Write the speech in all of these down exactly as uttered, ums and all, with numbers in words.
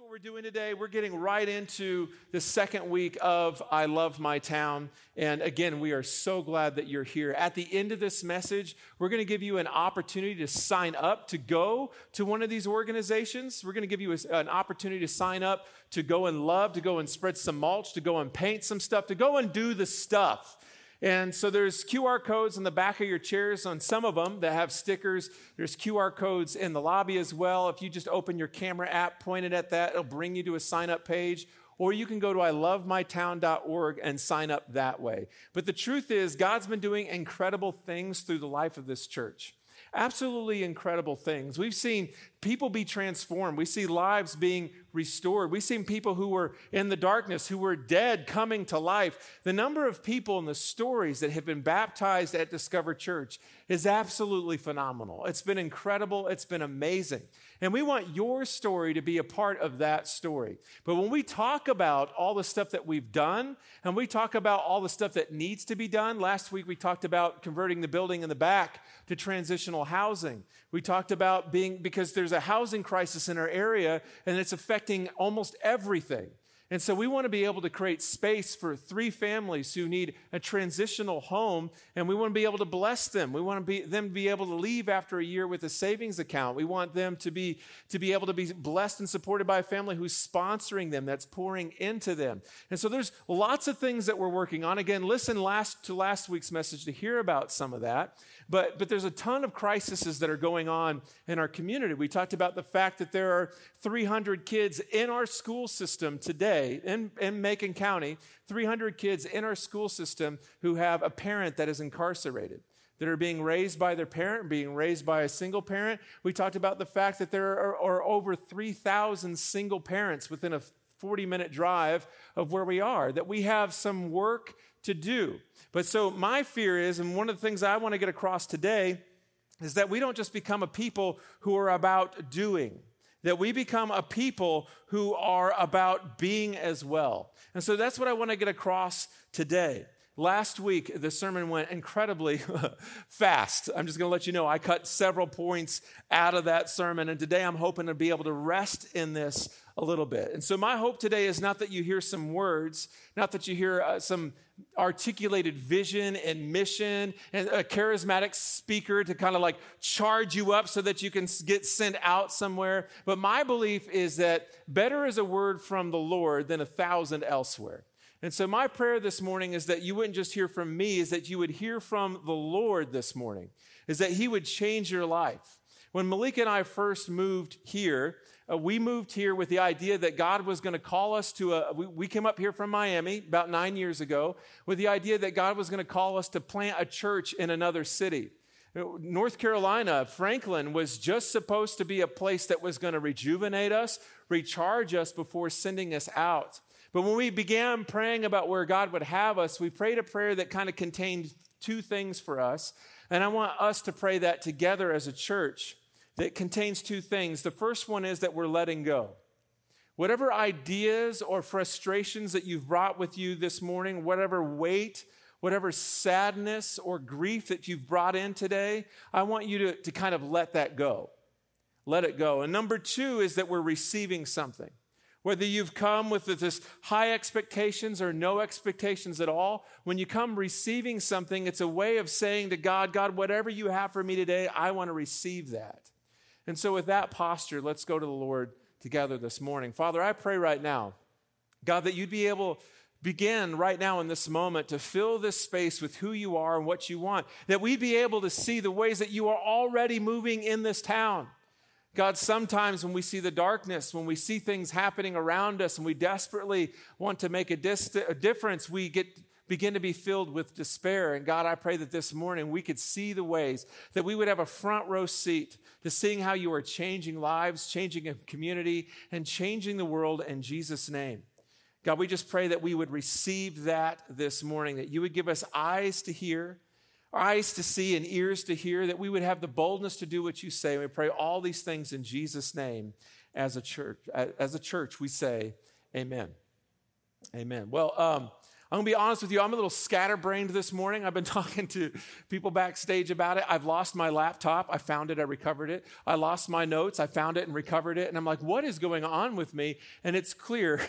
That's what we're doing today. We're getting right into the second week of I Love My Town. And again, we are so glad that you're here. At the end of this message, we're going to give you an opportunity to sign up to go to one of these organizations. We're going to give you a, an opportunity to sign up to go and love, to go and spread some mulch, to go and paint some stuff, to go and do the stuff. And so there's Q R codes in the back of your chairs on some of them that have stickers. There's Q R codes in the lobby as well. If you just open your camera app, point it at that, it'll bring you to a sign-up page. Or you can go to I love my town dot org and sign up that way. But the truth is, God's been doing incredible things through the life of this church. Absolutely incredible things. We've seen people be transformed. We see lives being restored. We've seen people who were in the darkness, who were dead, coming to life. The number of people and the stories that have been baptized at Discover Church is absolutely phenomenal. It's been incredible. It's been amazing. And we want your story to be a part of that story. But when we talk about all the stuff that we've done, and we talk about all the stuff that needs to be done, last week we talked about converting the building in the back to transitional housing. We talked about being, because there's a housing crisis in our area and it's affecting almost everything. And so we want to be able to create space for three families who need a transitional home, and we want to be able to bless them. We want to be, them to be able to leave after a year with a savings account. We want them to be, to be able to be blessed and supported by a family who's sponsoring them, that's pouring into them. And so there's lots of things that we're working on. Again, listen last to last week's message to hear about some of that. But, but there's a ton of crises that are going on in our community. We talked about the fact that there are three hundred kids in our school system today, In, in Macon County, three hundred kids in our school system who have a parent that is incarcerated, that are being raised by their parent, being raised by a single parent. We talked about the fact that there are, are over three thousand single parents within a forty-minute drive of where we are, that we have some work to do. But so my fear is, and one of the things I want to get across today, is that we don't just become a people who are about doing, that we become a people who are about being as well. And so that's what I want to get across today. Last week, the sermon went incredibly fast. I'm just going to let you know, I cut several points out of that sermon, and today I'm hoping to be able to rest in this a little bit. And so my hope today is not that you hear some words, not that you hear uh, some articulated vision and mission and a charismatic speaker to kind of like charge you up so that you can get sent out somewhere. But my belief is that better is a word from the Lord than a thousand elsewhere. And so my prayer this morning is that you wouldn't just hear from me, is that you would hear from the Lord this morning, is that he would change your life. When Malik and I first moved here, uh, we moved here with the idea that God was going to call us to a, we, we came up here from Miami about nine years ago with the idea that God was going to call us to plant a church in another city. North Carolina, Franklin, was just supposed to be a place that was going to rejuvenate us, recharge us before sending us out. But when we began praying about where God would have us, we prayed a prayer that kind of contained two things for us. And I want us to pray that together as a church, that contains two things. The first one is that we're letting go. Whatever ideas or frustrations that you've brought with you this morning, whatever weight, whatever sadness or grief that you've brought in today, I want you to, to kind of let that go. Let it go. And number two is that we're receiving something. Whether you've come with this high expectations or no expectations at all, when you come receiving something, it's a way of saying to God, God, whatever you have for me today, I want to receive that. And so with that posture, let's go to the Lord together this morning. Father, I pray right now, God, that you'd be able to begin right now in this moment to fill this space with who you are and what you want, that we'd be able to see the ways that you are already moving in this town. God, sometimes when we see the darkness, when we see things happening around us and we desperately want to make a, dis- a difference, we get begin to be filled with despair. And God, I pray that this morning we could see the ways, that we would have a front row seat to seeing how you are changing lives, changing a community, and changing the world in Jesus' name. God, we just pray that we would receive that this morning, that you would give us eyes to hear, eyes to see and ears to hear, that we would have the boldness to do what you say. We pray all these things in Jesus' name as a church. As a church, we say amen. Amen. Well, um, I'm going to be honest with you, I'm a little scatterbrained this morning. I've been talking to people backstage about it. I've lost my laptop. I found it. I recovered it. I lost my notes. I found it and recovered it. And I'm like, what is going on with me? And it's clear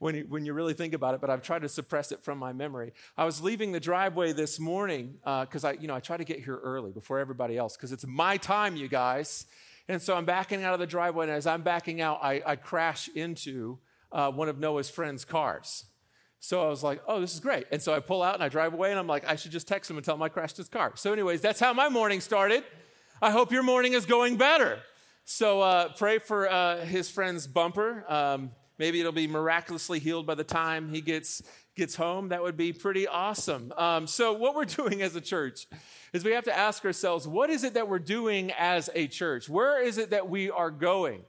when you, when you really think about it, but I've tried to suppress it from my memory. I was leaving the driveway this morning because uh, I, you know, I try to get here early before everybody else because it's my time, you guys. And so I'm backing out of the driveway. And as I'm backing out, I, I crash into uh, one of Noah's friend's cars. So I was like, oh, this is great. And so I pull out and I drive away and I'm like, I should just text him and tell him I crashed his car. So anyways, that's how my morning started. I hope your morning is going better. So uh, pray for uh, his friend's bumper. Um, maybe it'll be miraculously healed by the time he gets gets home. That would be pretty awesome. Um, so what we're doing as a church is we have to ask ourselves, what is it that we're doing as a church? Where is it that we are going?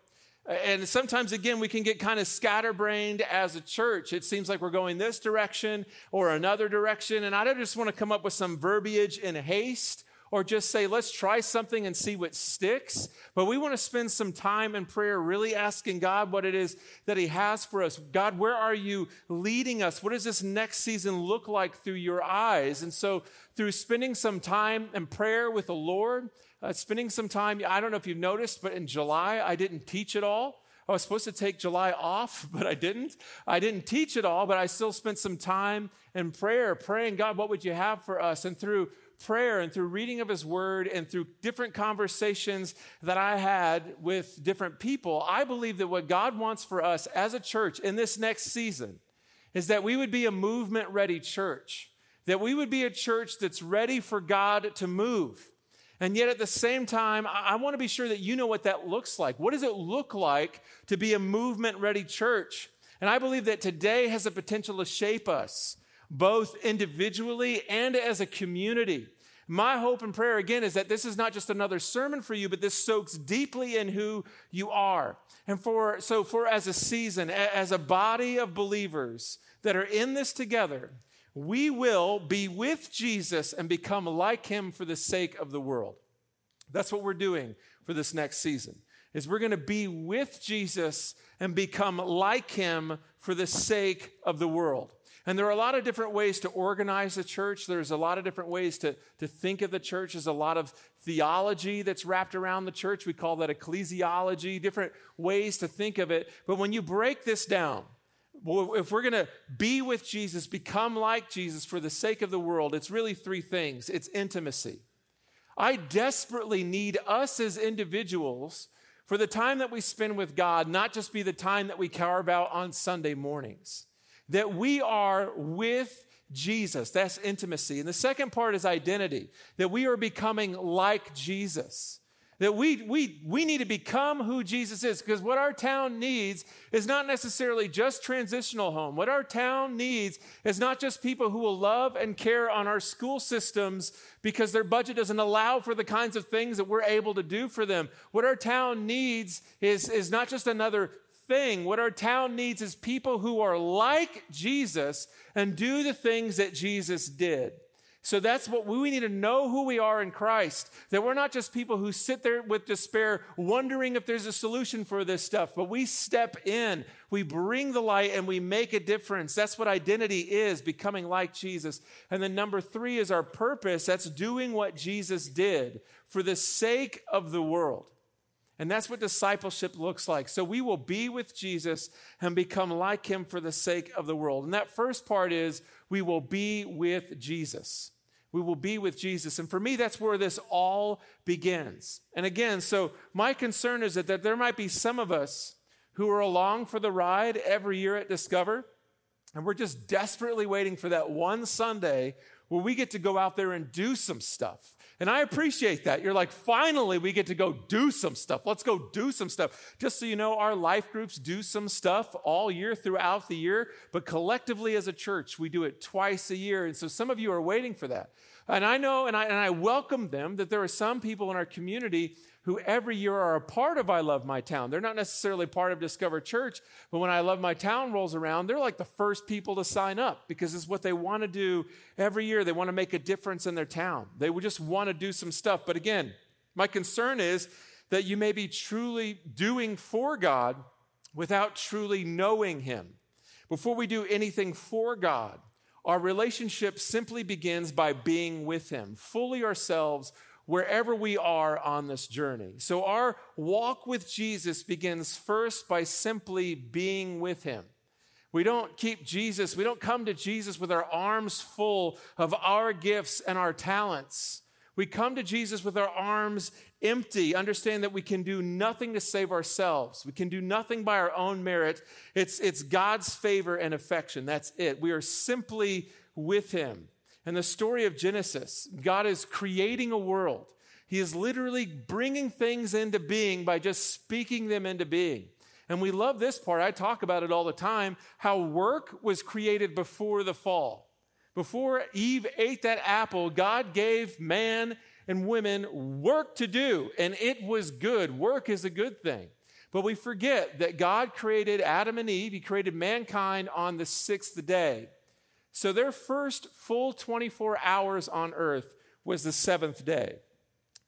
And sometimes, again, we can get kind of scatterbrained as a church. It seems like we're going this direction or another direction. And I don't just want to come up with some verbiage in haste or just say, let's try something and see what sticks. But we want to spend some time in prayer really asking God what it is that he has for us. God, where are you leading us? What does this next season look like through your eyes? And so through spending some time in prayer with the Lord, Uh, spending some time, I don't know if you've noticed, but in July, I didn't teach at all. I was supposed to take July off, but I didn't. I didn't teach at all, but I still spent some time in prayer, praying, God, what would you have for us? And through prayer and through reading of his word and through different conversations that I had with different people, I believe that what God wants for us as a church in this next season is that we would be a movement-ready church, that we would be a church that's ready for God to move. And yet at the same time, I want to be sure that you know what that looks like. What does it look like to be a movement-ready church? And I believe that today has the potential to shape us, both individually and as a community. My hope and prayer, again, is that this is not just another sermon for you, but this soaks deeply in who you are. And for so for as a season, as a body of believers that are in this together, we will be with Jesus and become like him for the sake of the world. That's what we're doing for this next season, is we're going to be with Jesus and become like him for the sake of the world. And there are a lot of different ways to organize the church. There's a lot of different ways to, to think of the church. There's a lot of theology that's wrapped around the church. We call that ecclesiology, different ways to think of it. But when you break this down, well, if we're going to be with Jesus, become like Jesus for the sake of the world, it's really three things. It's intimacy. I desperately need us as individuals for the time that we spend with God, not just be the time that we carve out on Sunday mornings, that we are with Jesus. That's intimacy. And the second part is identity, that we are becoming like Jesus. That we we we need to become who Jesus is, because what our town needs is not necessarily just transitional home. What our town needs is not just people who will love and care on our school systems because their budget doesn't allow for the kinds of things that we're able to do for them. What our town needs is, is not just another thing. What our town needs is people who are like Jesus and do the things that Jesus did. So that's what we need to know who we are in Christ, that we're not just people who sit there with despair wondering if there's a solution for this stuff, but we step in, we bring the light, and we make a difference. That's what identity is, becoming like Jesus. And then number three is our purpose. That's doing what Jesus did for the sake of the world. And that's what discipleship looks like. So we will be with Jesus and become like him for the sake of the world. And that first part is we will be with Jesus. We will be with Jesus. And for me, that's where this all begins. And again, so my concern is that, that there might be some of us who are along for the ride every year at Discover, and we're just desperately waiting for that one Sunday where we get to go out there and do some stuff. And I appreciate that. You're like, finally, we get to go do some stuff. Let's go do some stuff. Just so you know, our life groups do some stuff all year throughout the year, but collectively as a church, we do it twice a year. And so some of you are waiting for that. And I know, and I, and I welcome them, that there are some people in our community who every year are a part of I Love My Town. They're not necessarily part of Discover Church, but when I Love My Town rolls around, they're like the first people to sign up because it's what they want to do every year. They want to make a difference in their town. They would just want to do some stuff. But again, my concern is that you may be truly doing for God without truly knowing him. Before we do anything for God, Our relationship simply begins by being with him, fully ourselves, wherever we are on this journey. So our walk with Jesus begins first by simply being with him. We don't keep Jesus, we don't come to Jesus with our arms full of our gifts and our talents. We come to Jesus with our arms empty, understand that we can do nothing to save ourselves. We can do nothing by our own merit. It's, it's God's favor and affection. That's it. We are simply with him. And the story of Genesis, God is creating a world. He is literally bringing things into being by just speaking them into being. And we love this part. I talk about it all the time, how work was created before the fall. Before Eve ate that apple, God gave man and women work to do, and it was good. Work is a good thing. But we forget that God created Adam and Eve. He created mankind on the sixth day. So their first full twenty-four hours on earth was the seventh day.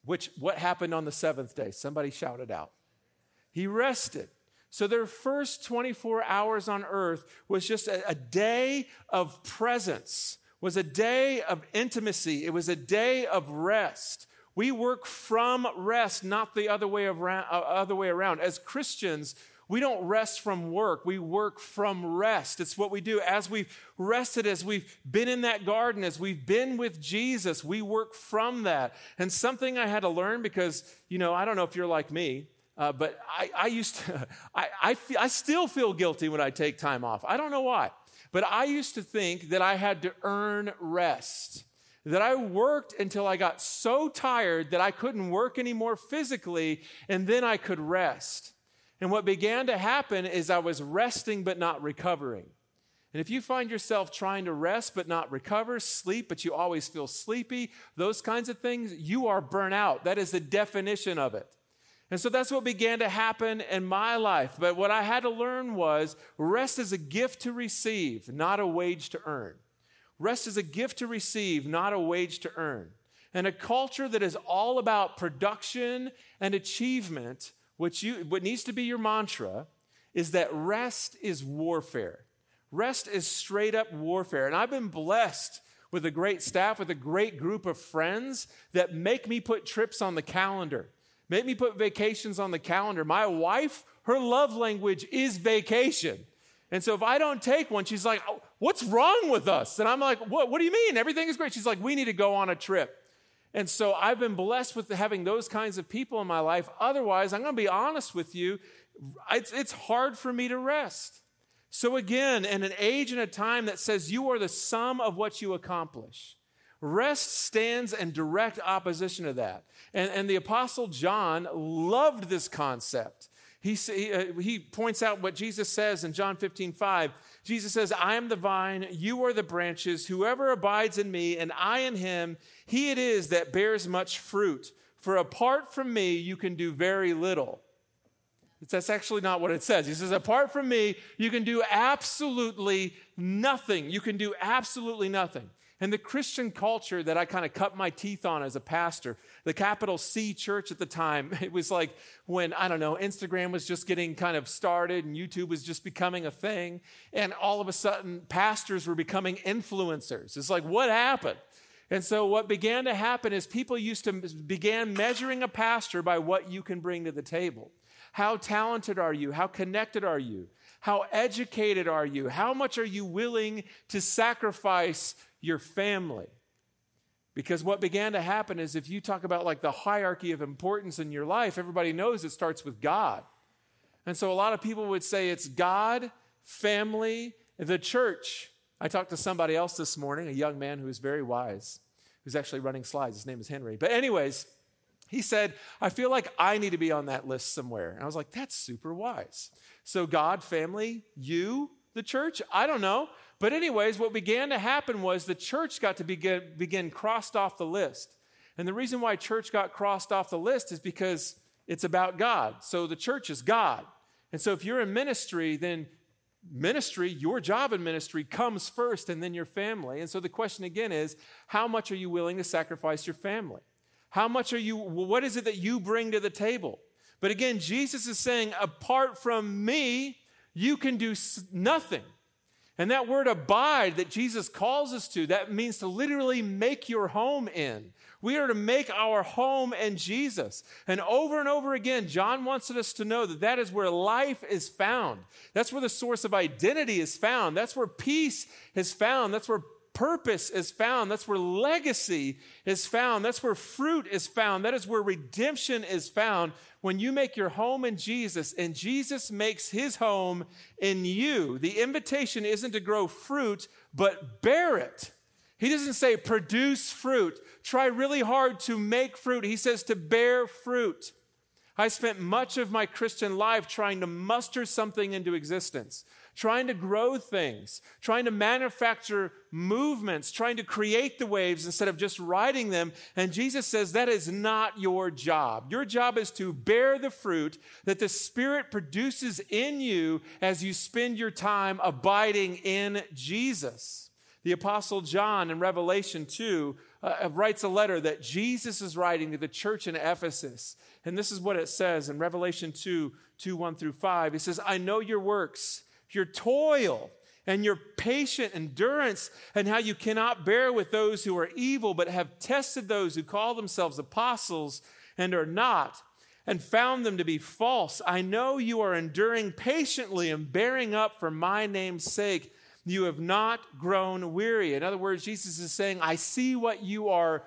Which, what happened on the seventh day? Somebody shouted out. He rested. So their first twenty-four hours on earth was just a, a day of presence, was a day of intimacy. It was a day of rest. We work from rest, not the other way around, uh, other way around. As Christians, we don't rest from work. We work from rest. It's what we do. As we've rested, as we've been in that garden, as we've been with Jesus, we work from that. And something I had to learn because, you know, I don't know if you're like me, Uh, but I, I used to, I, I, feel, I still feel guilty when I take time off. I don't know why, but I used to think that I had to earn rest, that I worked until I got so tired that I couldn't work anymore physically, and then I could rest. And what began to happen is I was resting but not recovering. And if you find yourself trying to rest but not recover, sleep but you always feel sleepy, those kinds of things, you are burnt out. That is the definition of it. And so that's what began to happen in my life. But what I had to learn was rest is a gift to receive, not a wage to earn. Rest is a gift to receive, not a wage to earn. And a culture that is all about production and achievement, which you, what needs to be your mantra, is that rest is warfare. Rest is straight up warfare. And I've been blessed with a great staff, with a great group of friends that make me put trips on the calendar. Make me put vacations on the calendar. My wife, her love language is vacation. And so if I don't take one, she's like, oh, what's wrong with us? And I'm like, what, what do you mean? Everything is great. She's like, we need to go on a trip. And so I've been blessed with having those kinds of people in my life. Otherwise, I'm going to be honest with you, it's, it's hard for me to rest. So again, in an age and a time that says you are the sum of what you accomplish, rest stands in direct opposition to that. And, and the Apostle John loved this concept. He, he, uh, he points out what Jesus says in John fifteen five. Jesus says, I am the vine, you are the branches. Whoever abides in me and I in him, he it is that bears much fruit. For apart from me, you can do very little. That's actually not what it says. He says, apart from me, you can do absolutely nothing. You can do absolutely nothing. And the Christian culture that I kind of cut my teeth on as a pastor, the capital C church at the time, it was like when, I don't know, Instagram was just getting kind of started and YouTube was just becoming a thing. And all of a sudden, pastors were becoming influencers. It's like, what happened? And so what began to happen is people used to began measuring a pastor by what you can bring to the table. How talented are you? How connected are you? How educated are you? How much are you willing to sacrifice your family? Because what began to happen is if you talk about like the hierarchy of importance in your life, everybody knows it starts with God. And so a lot of people would say it's God, family, the church. I talked to somebody else this morning, a young man who is very wise, who's actually running slides. His name is Henry. But anyways, he said, I feel like I need to be on that list somewhere. And I was like, that's super wise. So God, family, you, the church, I don't know. But anyways, what began to happen was the church got to begin, begin crossed off the list. And the reason why church got crossed off the list is because it's about God. So the church is God. And so if you're in ministry, then ministry, your job in ministry comes first and then your family. And so the question again is, how much are you willing to sacrifice your family? How much are you, what is it that you bring to the table? But again, Jesus is saying, apart from me, you can do nothing. And that word abide that Jesus calls us to, that means to literally make your home in. We are to make our home in Jesus. And over and over again, John wants us to know that that is where life is found. That's where the source of identity is found. That's where peace is found. That's where purpose is found. That's where legacy is found. That's where fruit is found. That is where redemption is found. When you make your home in Jesus and Jesus makes his home in you, the invitation isn't to grow fruit, but bear it. He doesn't say produce fruit. Try really hard to make fruit. He says to bear fruit. I spent much of my Christian life trying to muster something into existence, trying to grow things, trying to manufacture movements, trying to create the waves instead of just riding them. And Jesus says that is not your job. Your job is to bear the fruit that the Spirit produces in you as you spend your time abiding in Jesus. The Apostle John in Revelation two uh, writes a letter that Jesus is writing to the church in Ephesus. And this is what it says in Revelation two, two, one through five. He says, I know your works, your toil, and your patient endurance, and how you cannot bear with those who are evil, but have tested those who call themselves apostles and are not, and found them to be false. I know you are enduring patiently and bearing up for my name's sake. You have not grown weary. In other words, Jesus is saying, I see what you are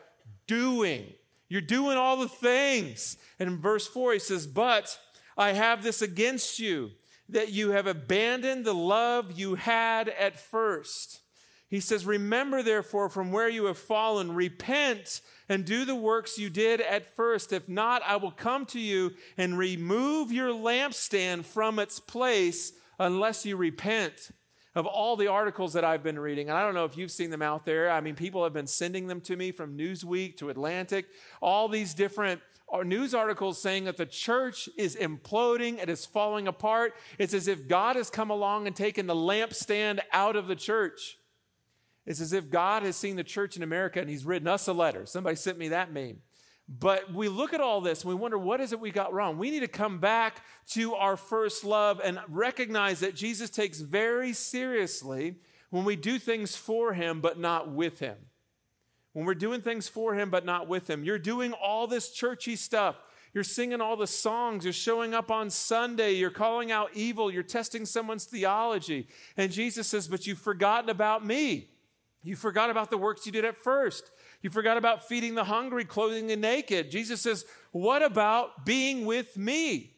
doing. You're doing all the things. And in verse four, he says, but I have this against you, that you have abandoned the love you had at first. He says, remember, therefore, from where you have fallen, repent and do the works you did at first. If not, I will come to you and remove your lampstand from its place unless you repent. Of all the articles that I've been reading, and I don't know if you've seen them out there. I mean, people have been sending them to me from Newsweek to Atlantic, all these different news articles saying that the church is imploding, it is falling apart. It's as if God has come along and taken the lampstand out of the church. It's as if God has seen the church in America and he's written us a letter. Somebody sent me that meme. But we look at all this and we wonder, what is it we got wrong? We need to come back to our first love and recognize that Jesus takes very seriously when we do things for him, but not with him. When we're doing things for him, but not with him. You're doing all this churchy stuff. You're singing all the songs. You're showing up on Sunday. You're calling out evil. You're testing someone's theology. And Jesus says, but you've forgotten about me. You forgot about the works you did at first. You forgot about feeding the hungry, clothing the naked. Jesus says, what about being with me?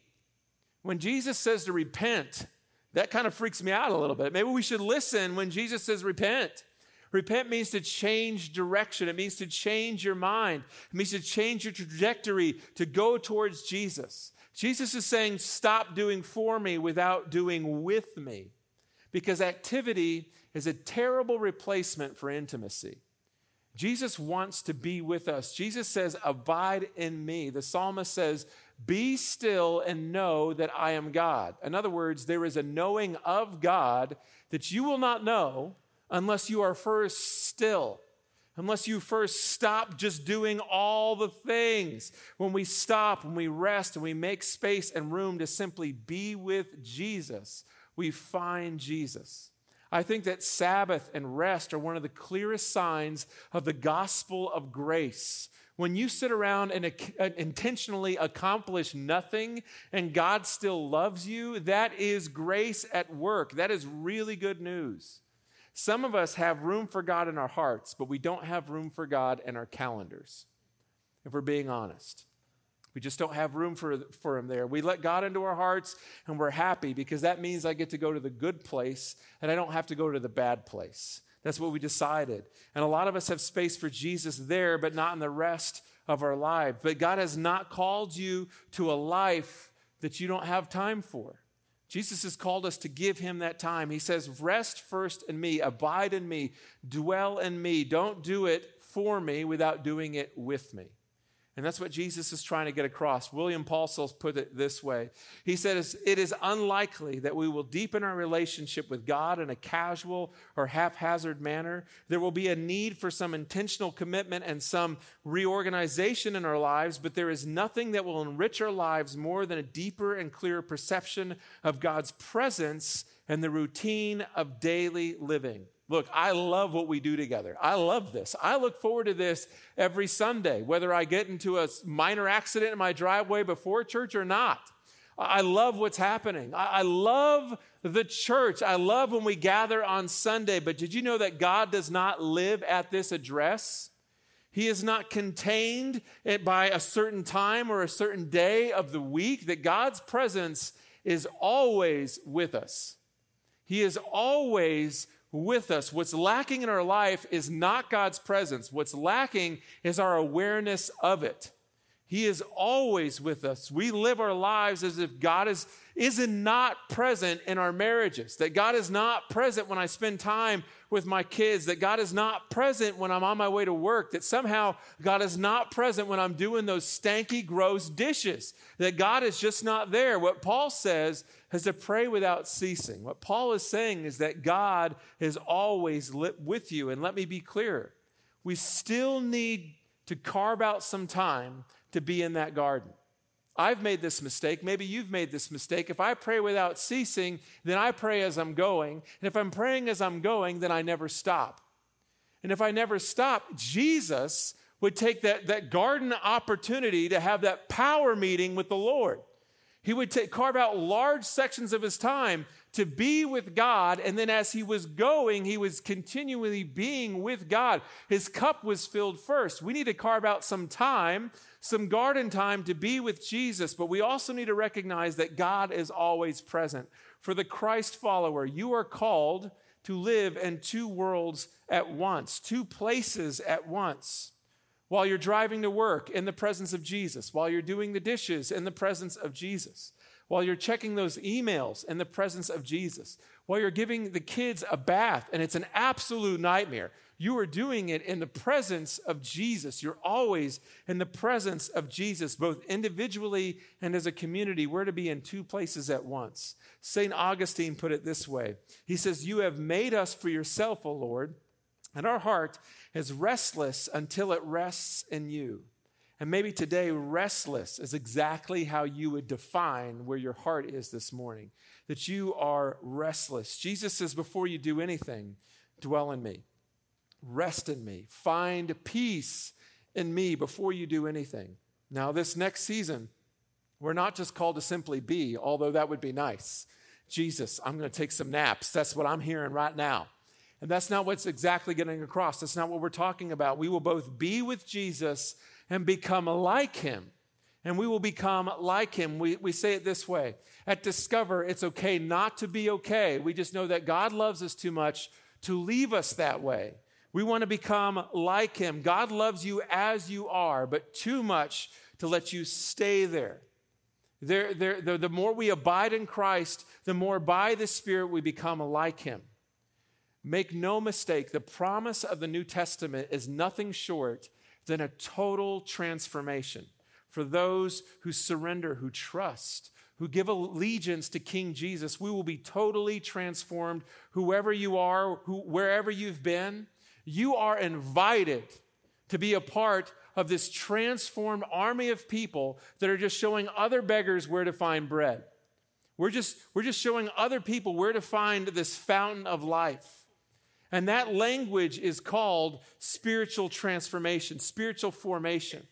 When Jesus says to repent, that kind of freaks me out a little bit. Maybe we should listen when Jesus says repent. Repent means to change direction. It means to change your mind. It means to change your trajectory to go towards Jesus. Jesus is saying, stop doing for me without doing with me. Because activity is a terrible replacement for intimacy. Jesus wants to be with us. Jesus says, abide in me. The psalmist says, be still and know that I am God. In other words, there is a knowing of God that you will not know unless you are first still, unless you first stop just doing all the things. When we stop, when we rest, and we make space and room to simply be with Jesus, we find Jesus. I think that Sabbath and rest are one of the clearest signs of the gospel of grace. When you sit around and intentionally accomplish nothing and God still loves you, that is grace at work. That is really good news. Some of us have room for God in our hearts, but we don't have room for God in our calendars, if we're being honest. We just don't have room for, for him there. We let God into our hearts and we're happy because that means I get to go to the good place and I don't have to go to the bad place. That's what we decided. And a lot of us have space for Jesus there, but not in the rest of our life. But God has not called you to a life that you don't have time for. Jesus has called us to give him that time. He says, rest first in me, abide in me, dwell in me. Don't do it for me without doing it with me. And that's what Jesus is trying to get across. William Paul Sills put it this way. He says, it is unlikely that we will deepen our relationship with God in a casual or haphazard manner. There will be a need for some intentional commitment and some reorganization in our lives, but there is nothing that will enrich our lives more than a deeper and clearer perception of God's presence and the routine of daily living. Look, I love what we do together. I love this. I look forward to this every Sunday, whether I get into a minor accident in my driveway before church or not. I love what's happening. I love the church. I love when we gather on Sunday. But did you know that God does not live at this address? He is not contained by a certain time or a certain day of the week, that God's presence is always with us. He is always with us. What's lacking in our life is not God's presence. What's lacking is our awareness of it. He is always with us. We live our lives as if God is, is not present in our marriages, that God is not present when I spend time with my kids, that God is not present when I'm on my way to work, that somehow God is not present when I'm doing those stanky, gross dishes, that God is just not there. What Paul says is to pray without ceasing. What Paul is saying is that God is always with you. And let me be clear, we still need to carve out some time to be in that garden. I've made this mistake. Maybe you've made this mistake. If I pray without ceasing, then I pray as I'm going. And if I'm praying as I'm going, then I never stop. And if I never stop, Jesus would take that, that garden opportunity to have that power meeting with the Lord. He would take, carve out large sections of his time to be with God. And then as he was going, he was continually being with God. His cup was filled first. We need to carve out some time, some garden time to be with Jesus. But we also need to recognize that God is always present. For the Christ follower, you are called to live in two worlds at once, two places at once. While you're driving to work, in the presence of Jesus. While you're doing the dishes, in the presence of Jesus. While you're checking those emails, in the presence of Jesus. While you're giving the kids a bath, and it's an absolute nightmare, you are doing it in the presence of Jesus. You're always in the presence of Jesus, both individually and as a community. We're to be in two places at once. Saint Augustine put it this way. He says, "You have made us for yourself, O Lord, and our heart is restless until it rests in you." And maybe today, restless is exactly how you would define where your heart is this morning, that you are restless. Jesus says, before you do anything, dwell in me, rest in me, find peace in me before you do anything. Now, this next season, we're not just called to simply be, although that would be nice. Jesus, I'm going to take some naps. That's what I'm hearing right now. And that's not what's exactly getting across. That's not what we're talking about. We will both be with Jesus and become like him. And we will become like him. We, we say it this way. At Discover, it's okay not to be okay. We just know that God loves us too much to leave us that way. We want to become like him. God loves you as you are, but too much to let you stay there. There, there, the, the more we abide in Christ, the more by the Spirit we become like him. Make no mistake, the promise of the New Testament is nothing short than a total transformation for those who surrender, who trust, who give allegiance to King Jesus. We will be totally transformed. Whoever you are, who, wherever you've been, you are invited to be a part of this transformed army of people that are just showing other beggars where to find bread. We're just, we're just showing other people where to find this fountain of life. And that language is called spiritual transformation, spiritual formation,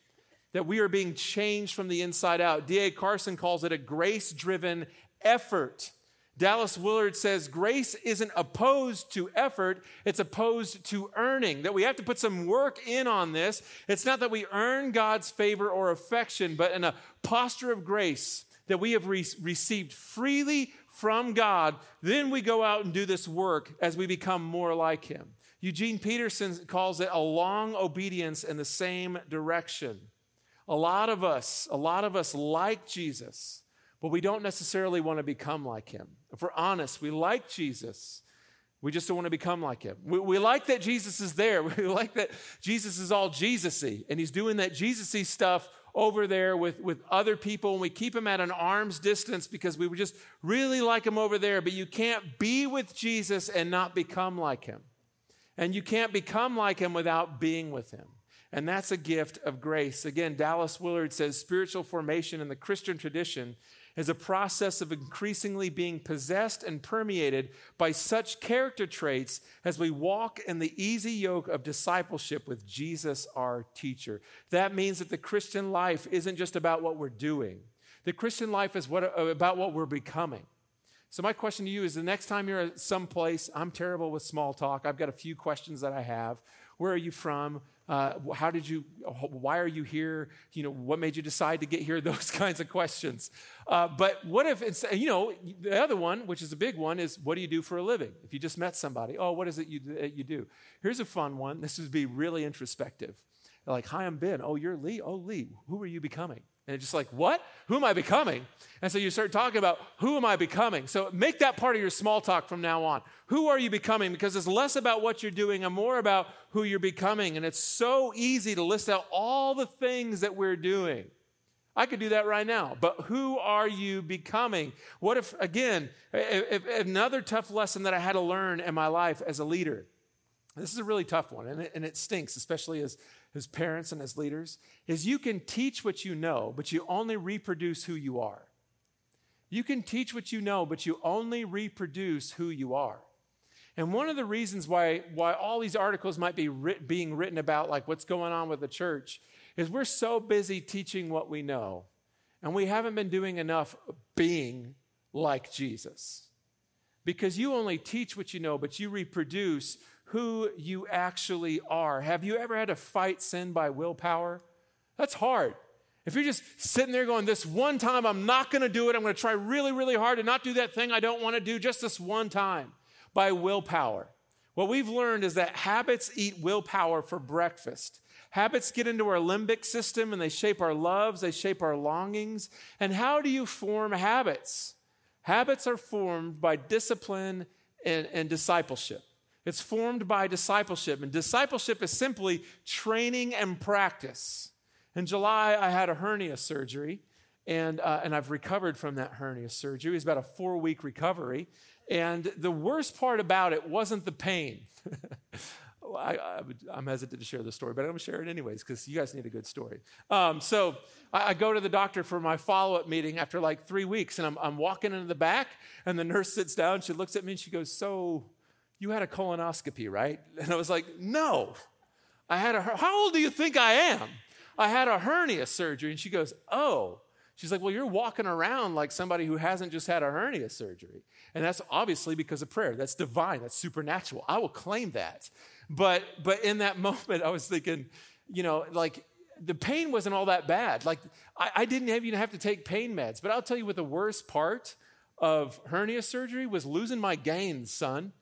that we are being changed from the inside out. D A Carson calls it a grace-driven effort. Dallas Willard says grace isn't opposed to effort, it's opposed to earning, that we have to put some work in on this. It's not that we earn God's favor or affection, but in a posture of grace that we have re- received freely from God, then we go out and do this work as we become more like him. Eugene Peterson calls it a long obedience in the same direction. A lot of us, a lot of us like Jesus, but we don't necessarily want to become like him. If we're honest, we like Jesus. We just don't want to become like him. We, we like that Jesus is there. We like that Jesus is all Jesus-y, and he's doing that Jesus-y stuff over there with, with other people, and we keep him at an arm's distance because we would just really like him over there. But you can't be with Jesus and not become like him. And you can't become like him without being with him. And that's a gift of grace. Again, Dallas Willard says spiritual formation in the Christian tradition is a process of increasingly being possessed and permeated by such character traits as we walk in the easy yoke of discipleship with Jesus, our teacher. That means that the Christian life isn't just about what we're doing. The Christian life is what, about what we're becoming. So my question to you is, the next time you're at some place, I'm terrible with small talk. I've got a few questions that I have. Where are you from? Uh, how did you, why are you here? You know, what made you decide to get here? Those kinds of questions. Uh, but what if it's, you know, the other one, which is a big one, is what do you do for a living? If you just met somebody, oh, what is it you, you do? Here's a fun one. This would be really introspective. Like, hi, I'm Ben. Oh, you're Lee. Oh, Lee, who are you becoming? And it's just like, what? Who am I becoming? And so you start talking about, who am I becoming? So make that part of your small talk from now on. Who are you becoming? Because it's less about what you're doing and more about who you're becoming. And it's so easy to list out all the things that we're doing. I could do that right now. But who are you becoming? What if, again, if, if another tough lesson that I had to learn in my life as a leader. This is a really tough one, and it, and it stinks, especially as as parents and as leaders, is you can teach what you know, but you only reproduce who you are. You can teach what you know, but you only reproduce who you are. And one of the reasons why, why all these articles might be writ- being written about, like what's going on with the church, is we're so busy teaching what we know, and we haven't been doing enough being like Jesus. Because you only teach what you know, but you reproduce who you actually are. Have you ever had to fight sin by willpower? That's hard. If you're just sitting there going, this one time, I'm not going to do it. I'm going to try really, really hard to not do that thing I don't want to do just this one time by willpower. What we've learned is that habits eat willpower for breakfast. Habits get into our limbic system and they shape our loves, they shape our longings. And how do you form habits? Habits are formed by discipline and, and discipleship. It's formed by discipleship, and discipleship is simply training and practice. In July, I had a hernia surgery, and uh, and I've recovered from that hernia surgery. It was about a four-week recovery, and the worst part about it wasn't the pain. well, I, I would, I'm hesitant to share this story, but I'm going to share it anyways because you guys need a good story. Um, so I, I go to the doctor for my follow-up meeting after like three weeks, and I'm, I'm walking into the back, and the nurse sits down. She looks at me, and she goes, so... you had a colonoscopy, right? And I was like, no, I had a, her- how old do you think I am? I had a hernia surgery. And she goes, oh, she's like, well, you're walking around like somebody who hasn't just had a hernia surgery. And that's obviously because of prayer. That's divine. That's supernatural. I will claim that. But, but in that moment, I was thinking, you know, like the pain wasn't all that bad. Like I, I didn't even have to take pain meds, but I'll tell you what the worst part of hernia surgery was: losing my gains, son.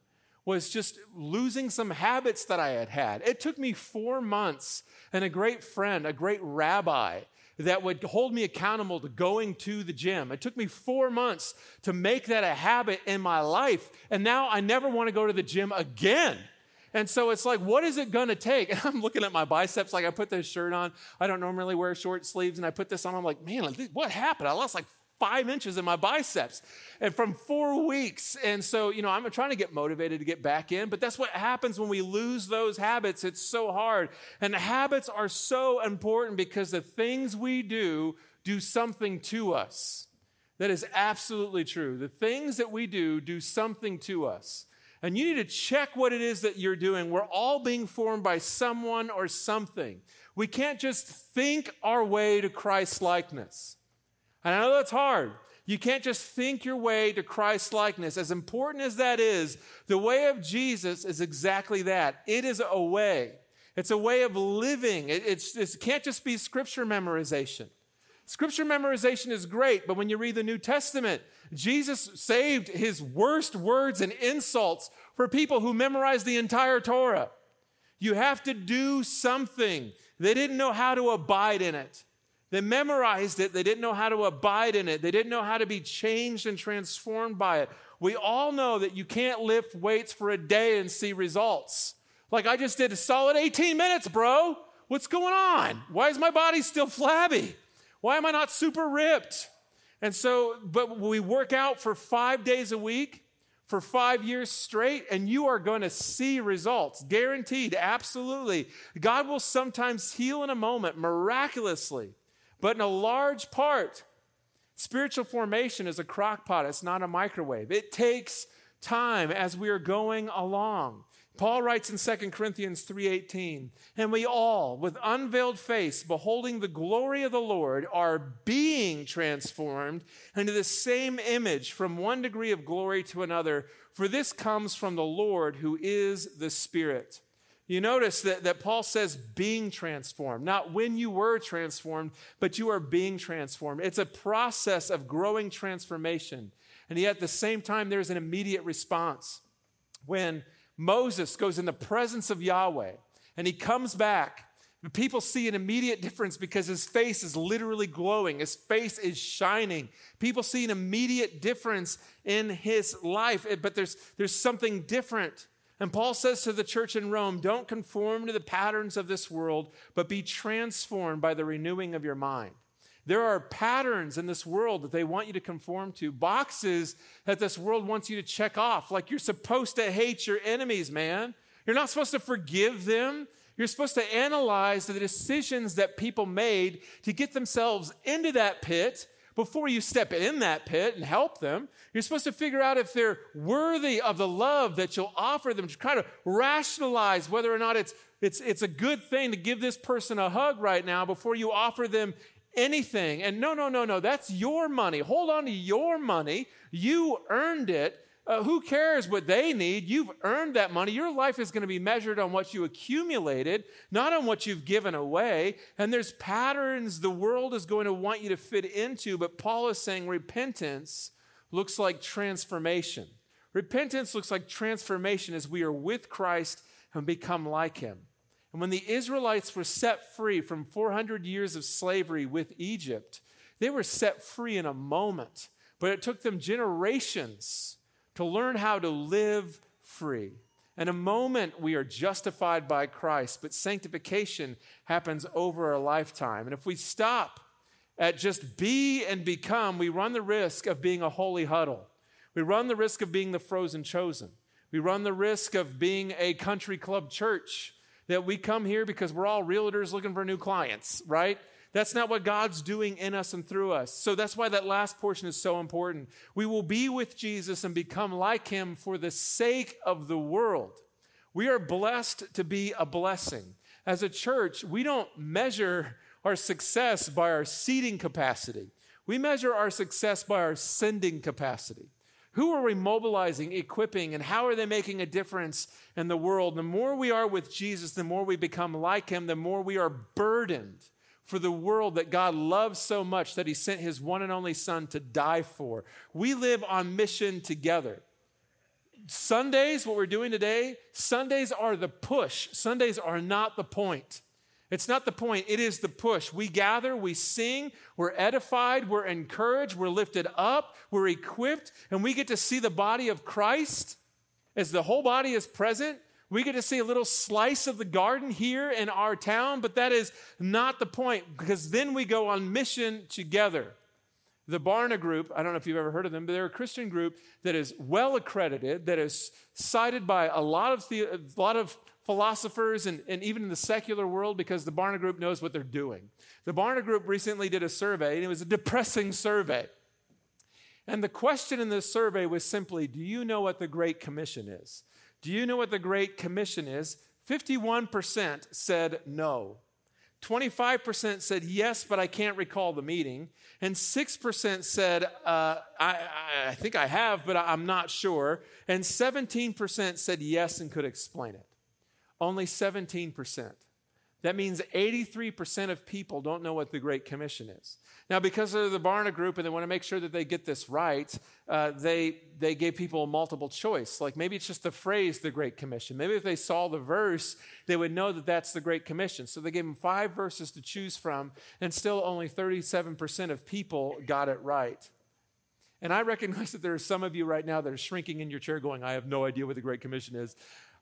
was just losing some habits that I had had. It took me four months and a great friend, a great rabbi that would hold me accountable to going to the gym. It took me four months to make that a habit in my life. And now I never want to go to the gym again. And so it's like, what is it going to take? And I'm looking at my biceps, like I put this shirt on. I don't normally wear short sleeves. And I put this on. I'm like, man, what happened? I lost like five inches in my biceps and from four weeks. And so, you know, I'm trying to get motivated to get back in, but that's what happens when we lose those habits. It's so hard. And habits are so important because the things we do do something to us. That is absolutely true. The things that we do do something to us. And you need to check what it is that you're doing. We're all being formed by someone or something. We can't just think our way to Christ-likeness. And I know that's hard. You can't just think your way to Christ-likeness. As important as that is, the way of Jesus is exactly that. It is a way. It's a way of living. It, it's, it can't just be scripture memorization. Scripture memorization is great, but when you read the New Testament, Jesus saved his worst words and insults for people who memorized the entire Torah. You have to do something. They didn't know how to abide in it. They memorized it. They didn't know how to abide in it. They didn't know how to be changed and transformed by it. We all know that you can't lift weights for a day and see results. Like, I just did a solid eighteen minutes, bro. What's going on? Why is my body still flabby? Why am I not super ripped? And so, but we work out for five days a week for five years straight, and you are going to see results. Guaranteed, absolutely. God will sometimes heal in a moment, miraculously. But in a large part, Spiritual formation is a crock pot. It's not a microwave. It takes time as we are going along. Paul writes in Second Corinthians three eighteen, and we all, with unveiled face, beholding the glory of the Lord, are being transformed into the same image from one degree of glory to another, for this comes from the Lord who is the Spirit. You notice that, that Paul says being transformed, not when you were transformed, but you are being transformed. It's a process of growing transformation. And yet at the same time, there's an immediate response. When Moses goes in the presence of Yahweh and he comes back, the people see an immediate difference because his face is literally glowing. His face is shining. People see an immediate difference in his life, but there's, there's something different. And Paul says to the church in Rome, don't conform to the patterns of this world, but be transformed by the renewing of your mind. There are patterns in this world that they want you to conform to, boxes that this world wants you to check off, like you're supposed to hate your enemies, man. You're not supposed to forgive them. You're supposed to analyze the decisions that people made to get themselves into that pit before you step in that pit and help them. You're supposed to figure out if they're worthy of the love that you'll offer them, to try to rationalize whether or not it's, it's, it's a good thing to give this person a hug right now before you offer them anything. And no, no, no, no, that's your money. Hold on to your money. You earned it. Uh, who cares what they need? You've earned that money. Your life is going to be measured on what you accumulated, not on what you've given away. And there's patterns the world is going to want you to fit into, but Paul is saying repentance looks like transformation. Repentance looks like transformation as we are with Christ and become like him. And when the Israelites were set free from four hundred years of slavery with Egypt, they were set free in a moment, but it took them generations to learn how to live free. In a moment, we are justified by Christ, but sanctification happens over our lifetime. And if we stop at just be and become, we run the risk of being a holy huddle. We run the risk of being the frozen chosen. We run the risk of being a country club church, that we come here because we're all realtors looking for new clients, right? That's not what God's doing in us and through us. So that's why that last portion is so important. We will be with Jesus and become like him for the sake of the world. We are blessed to be a blessing. As a church, we don't measure our success by our seating capacity. We measure our success by our sending capacity. Who are we mobilizing, equipping, and how are they making a difference in the world? The more we are with Jesus, the more we become like him, the more we are burdened for the world that God loves so much that he sent his one and only son to die for. We live on mission together. Sundays, what we're doing today, Sundays are the push. Sundays are not the point. It's not the point, it is the push. We gather, we sing, we're edified, we're encouraged, we're lifted up, we're equipped, and we get to see the body of Christ as the whole body is present. We get to see a little slice of the garden here in our town, but that is not the point, because then we go on mission together. The Barna Group, I don't know if you've ever heard of them, but they're a Christian group that is well accredited, that is cited by a lot of the, a lot of philosophers and, and even in the secular world, because the Barna Group knows what they're doing. The Barna Group recently did a survey, and it was a depressing survey. And the question in this survey was simply, do you know what the Great Commission is? Do you know what the Great Commission is? fifty-one percent said no. twenty-five percent said yes, but I can't recall the meeting. And six percent said, uh, I, I, I think I have, but I, I'm not sure. And seventeen percent said yes and could explain it. Only seventeen percent. That means eighty-three percent of people don't know what the Great Commission is. Now, because they're the Barna Group and they want to make sure that they get this right, uh, they, they gave people a multiple choice. Like maybe it's just the phrase, the Great Commission. Maybe if they saw the verse, they would know that that's the Great Commission. So they gave them five verses to choose from, and still only thirty-seven percent of people got it right. And I recognize that there are some of you right now that are shrinking in your chair going, I have no idea what the Great Commission is.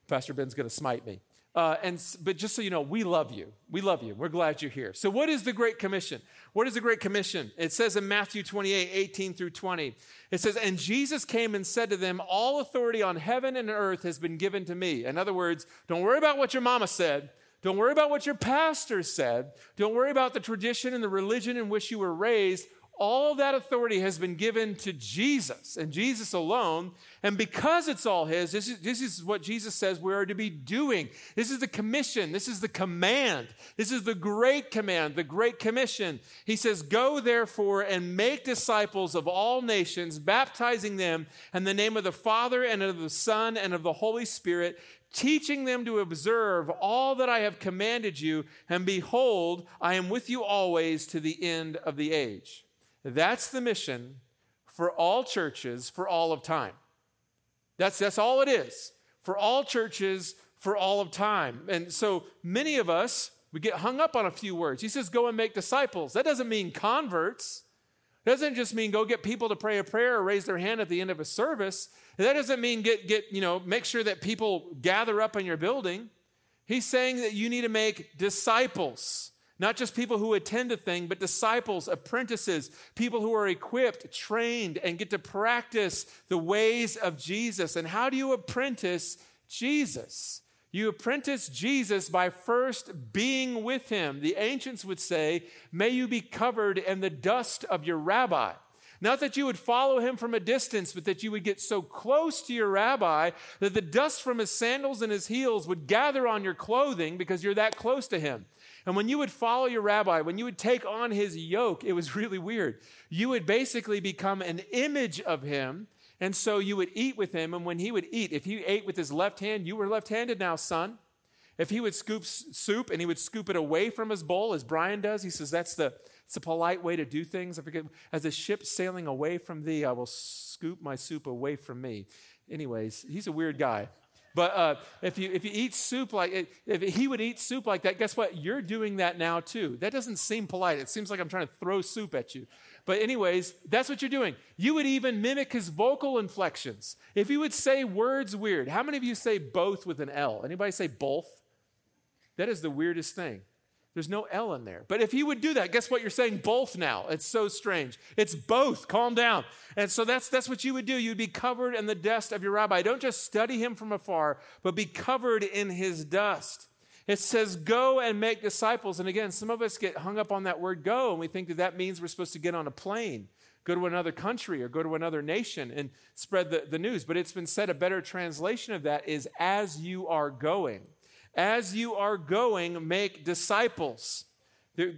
Pastor Ben's going to smite me. Uh, and But just so you know, we love you. We love you. We're glad you're here. So what is the Great Commission? What is the Great Commission? It says in Matthew twenty-eight, eighteen through twenty, it says, and Jesus came and said to them, all authority on heaven and earth has been given to me. In other words, don't worry about what your mama said. Don't worry about what your pastor said. Don't worry about the tradition and the religion in which you were raised. all that authority has been given to Jesus and Jesus alone. And because it's all his, this is, this is what Jesus says we are to be doing. This is the commission. This is the command. This is the great command, the great commission. He says, go therefore and make disciples of all nations, baptizing them in the name of the Father and of the Son and of the Holy Spirit, teaching them to observe all that I have commanded you. And behold, I am with you always to the end of the age. That's the mission for all churches for all of time. That's, that's all it is, for all churches for all of time. And so many of us, we get hung up on a few words. He says, go and make disciples. That doesn't mean converts. It doesn't just mean go get people to pray a prayer or raise their hand at the end of a service. That doesn't mean get, get you know, make sure that people gather up in your building. He's saying that you need to make disciples. Not just people who attend a thing, but disciples, apprentices, people who are equipped, trained, and get to practice the ways of Jesus. And how do you apprentice Jesus? You apprentice Jesus by first being with him. The ancients would say, may you be covered in the dust of your rabbi. Not that you would follow him from a distance, but that you would get so close to your rabbi that the dust from his sandals and his heels would gather on your clothing because you're that close to him. And when you would follow your rabbi, when you would take on his yoke, it was really weird. You would basically become an image of him, and so you would eat with him. And when he would eat, if he ate with his left hand, you were left-handed now, son. If he would scoop soup and he would scoop it away from his bowl, as Brian does, he says that's the it's a polite way to do things. I forget, as a ship sailing away from thee, I will scoop my soup away from me. Anyways, he's a weird guy. But uh, if you if you eat soup like if he would eat soup like that, guess what? You're doing that now too. That doesn't seem polite. It seems like I'm trying to throw soup at you. But anyways, that's what you're doing. You would even mimic his vocal inflections. If you would say words weird, how many of you say both with an L? Anybody say both? That is the weirdest thing. There's no L in there. But if he would do that, guess what? You're saying both now. It's so strange. It's both. Calm down. And so that's that's what you would do. You'd be covered in the dust of your rabbi. Don't just study him from afar, but be covered in his dust. It says, go and make disciples. And again, some of us get hung up on that word go, and we think that that means we're supposed to get on a plane, go to another country or go to another nation and spread the, the news. But it's been said a better translation of that is as you are going. As you are going, make disciples.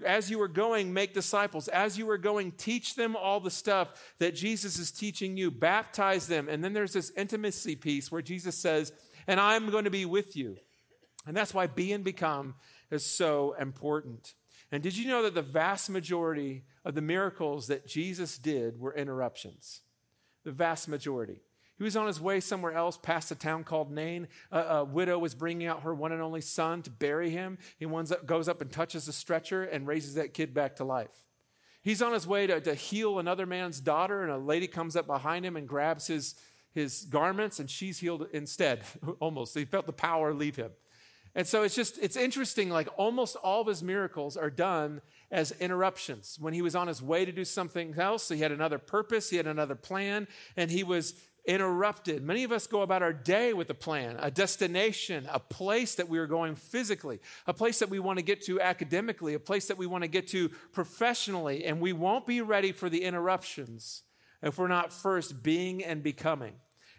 As you are going, make disciples. As you are going, teach them all the stuff that Jesus is teaching you. Baptize them. And then there's this intimacy piece where Jesus says, and I'm going to be with you. And that's why be and become is so important. And did you know that the vast majority of the miracles that Jesus did were interruptions? The vast majority. He was on his way somewhere else past a town called Nain. A, a widow was bringing out her one and only son to bury him. He up, goes up and touches the stretcher and raises that kid back to life. He's on his way to, to heal another man's daughter, and a lady comes up behind him and grabs his, his garments, and she's healed instead, almost. He felt the power leave him. And so it's just, it's interesting, like almost all of his miracles are done as interruptions. When he was on his way to do something else, he had another purpose, he had another plan, and he was interrupted. Many of us go about our day with a plan, a destination, a place that we are going physically, a place that we want to get to academically, a place that we want to get to professionally, and we won't be ready for the interruptions if we're not first being and becoming.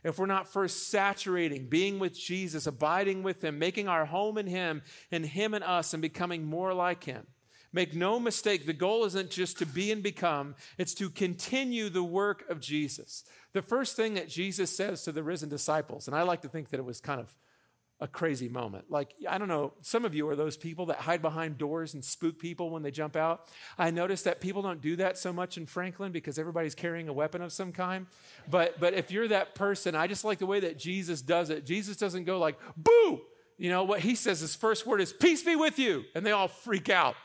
If we're not first saturating, being with Jesus, abiding with him, making our home in him and him in us and becoming more like him. Make no mistake, the goal isn't just to be and become, it's to continue the work of Jesus. The first thing that Jesus says to the risen disciples, and I like to think that it was kind of a crazy moment. Like, I don't know, some of you are those people that hide behind doors and spook people when they jump out. I noticed that people don't do that so much in Franklin because everybody's carrying a weapon of some kind. But, but if you're that person, I just like the way that Jesus does it. Jesus doesn't go like, boo! You know, what he says, his first word is, peace be with you. And they all freak out.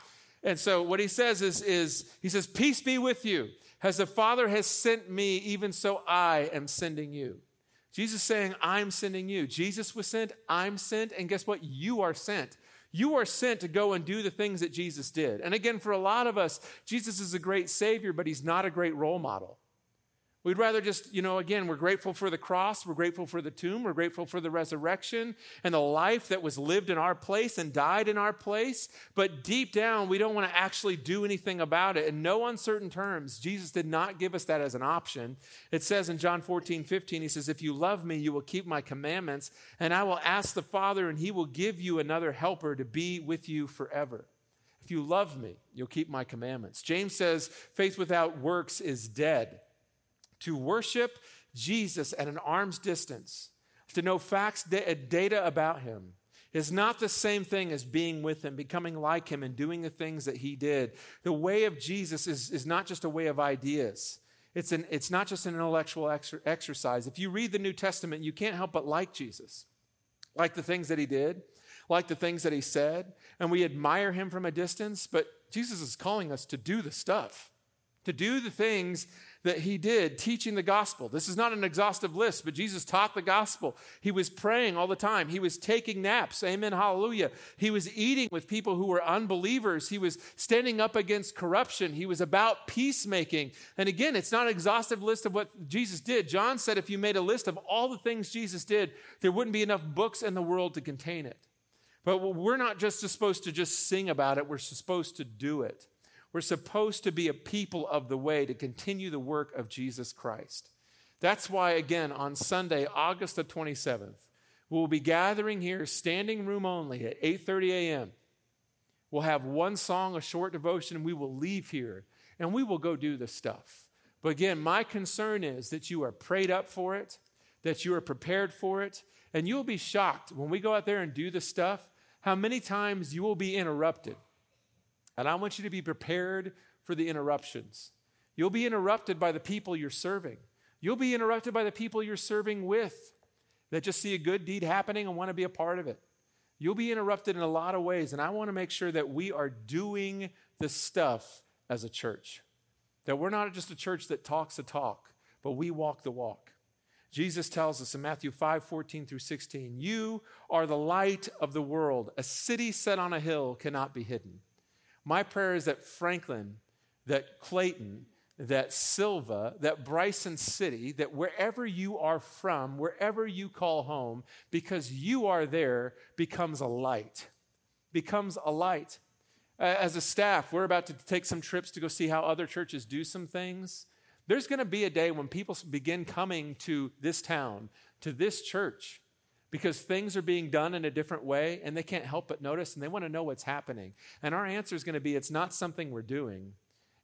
And so what he says is, is, he says, peace be with you. As the Father has sent me, even so I am sending you. Jesus is saying, I'm sending you. Jesus was sent, I'm sent, and guess what? You are sent. You are sent to go and do the things that Jesus did. And again, for a lot of us, Jesus is a great Savior, but he's not a great role model. We'd rather just, you know, again, we're grateful for the cross, we're grateful for the tomb, we're grateful for the resurrection and the life that was lived in our place and died in our place. But deep down, we don't want to actually do anything about it. In no uncertain terms, Jesus did not give us that as an option. It says in John fourteen fifteen, he says, if you love me, you will keep my commandments, and I will ask the Father, and he will give you another helper to be with you forever. If you love me, you'll keep my commandments. James says, faith without works is dead. To worship Jesus at an arm's distance, to know facts, data about him, is not the same thing as being with him, becoming like him, and doing the things that he did. The way of Jesus is, is not just a way of ideas. It's, an, it's not just an intellectual ex- exercise. If you read the New Testament, you can't help but like Jesus, like the things that he did, like the things that he said, and we admire him from a distance, but Jesus is calling us to do the stuff, to do the things that he did, teaching the gospel. This is not an exhaustive list, but Jesus taught the gospel. He was praying all the time. He was taking naps. Amen, hallelujah. He was eating with people who were unbelievers. He was standing up against corruption. He was about peacemaking. And again, it's not an exhaustive list of what Jesus did. John said if you made a list of all the things Jesus did, there wouldn't be enough books in the world to contain it. But we're not just supposed to just sing about it. We're supposed to do it. We're supposed to be a people of the way, to continue the work of Jesus Christ. That's why, again, on Sunday, August the twenty-seventh, we'll be gathering here, standing room only, at eight thirty a.m. We'll have one song, a short devotion, and we will leave here, and we will go do the stuff. But again, my concern is that you are prayed up for it, that you are prepared for it, and you'll be shocked when we go out there and do the stuff, how many times you will be interrupted. And I want you to be prepared for the interruptions. You'll be interrupted by the people you're serving. You'll be interrupted by the people you're serving with that just see a good deed happening and want to be a part of it. You'll be interrupted in a lot of ways, and I want to make sure that we are doing the stuff as a church, that we're not just a church that talks the talk, but we walk the walk. Jesus tells us in Matthew five fourteen through sixteen, you are the light of the world. A city set on a hill cannot be hidden. My prayer is that Franklin, that Clayton, that Silva, that Bryson City, that wherever you are from, wherever you call home, because you are there, becomes a light, becomes a light. As a staff, we're about to take some trips to go see how other churches do some things. There's going to be a day when people begin coming to this town, to this church, because things are being done in a different way and they can't help but notice and they want to know what's happening. And our answer is going to be, it's not something we're doing.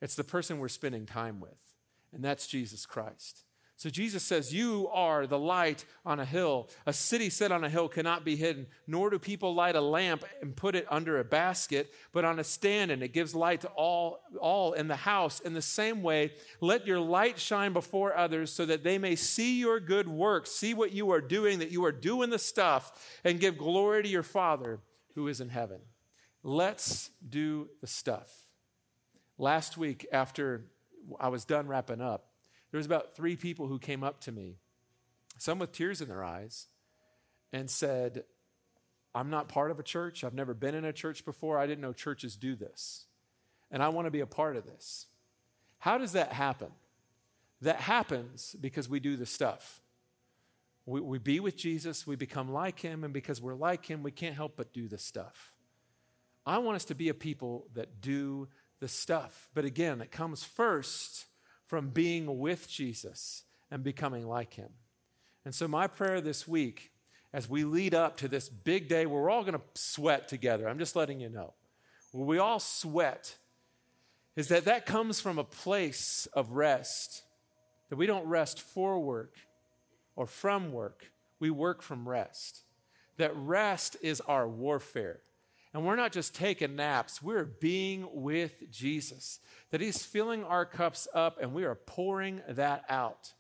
It's the person we're spending time with. And that's Jesus Christ. So Jesus says, you are the light on a hill. A city set on a hill cannot be hidden, nor do people light a lamp and put it under a basket, but on a stand, and it gives light to all, all in the house. In the same way, let your light shine before others so that they may see your good works, see what you are doing, that you are doing the stuff, and give glory to your Father who is in heaven. Let's do the stuff. Last week, after I was done wrapping up, there was about three people who came up to me, some with tears in their eyes, and said, I'm not part of a church. I've never been in a church before. I didn't know churches do this. And I want to be a part of this. How does that happen? That happens because we do the stuff. We, we be with Jesus. We become like him. And because we're like him, we can't help but do the stuff. I want us to be a people that do the stuff. But again, it comes first from being with Jesus and becoming like him. And so my prayer this week, as we lead up to this big day where we're all going to sweat together, I'm just letting you know, where we all sweat, is that that comes from a place of rest, that we don't rest for work or from work. We work from rest, that rest is our warfare. And we're not just taking naps, we're being with Jesus, that he's filling our cups up and we are pouring that out,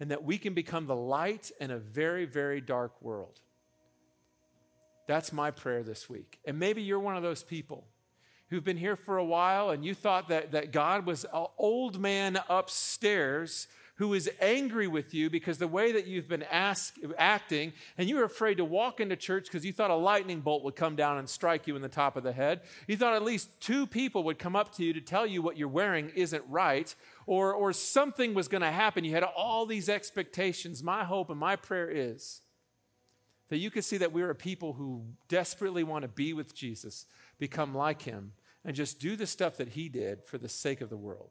and that we can become the light in a very, very dark world. That's my prayer this week. And maybe you're one of those people who've been here for a while and you thought that, that God was an old man upstairs who is angry with you because the way that you've been ask, acting, and you were afraid to walk into church because you thought a lightning bolt would come down and strike you in the top of the head. You thought at least two people would come up to you to tell you what you're wearing isn't right, or, or something was going to happen. You had all these expectations. My hope and my prayer is that you could see that we're a people who desperately want to be with Jesus, become like him, and just do the stuff that he did for the sake of the world.